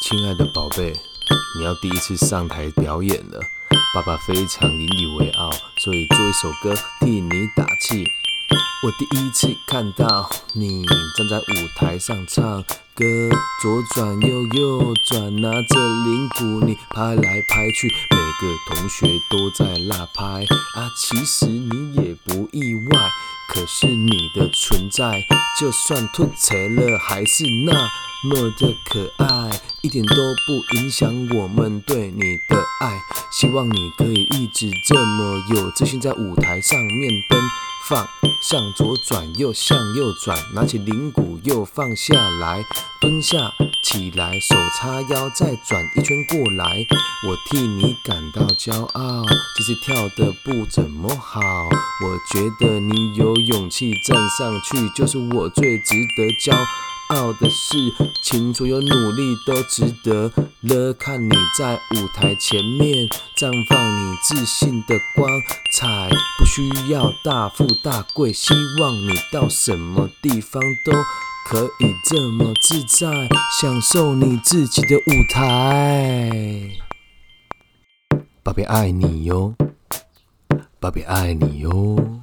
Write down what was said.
亲爱的宝贝，你要第一次上台表演了，爸爸非常引以为傲，所以做一首歌替你打气。我第一次看到你站在舞台上唱歌，左转右右转，拿着铃鼓你拍来拍去，每个同学都在拉拍啊，其实你也不意外，可是你的存在就算脱节了，还是那么的可爱，一点都不影响我们对你的爱。希望你可以一直这么有自信，在舞台上面奔放，向左转右向右转，拿起铃鼓又放下来，蹲下起来，手叉腰再转一圈过来。我替你感到骄傲，只是跳得不怎么好，我觉得你有勇气站上去，就是我最值得骄傲的事情，所有努力都值得了。看你在舞台前面绽放你自信的光彩，不需要大富大贵，希望你到什么地方都可以这么自在，享受你自己的舞台。爸爸爱你哟，爸爸爱你哟。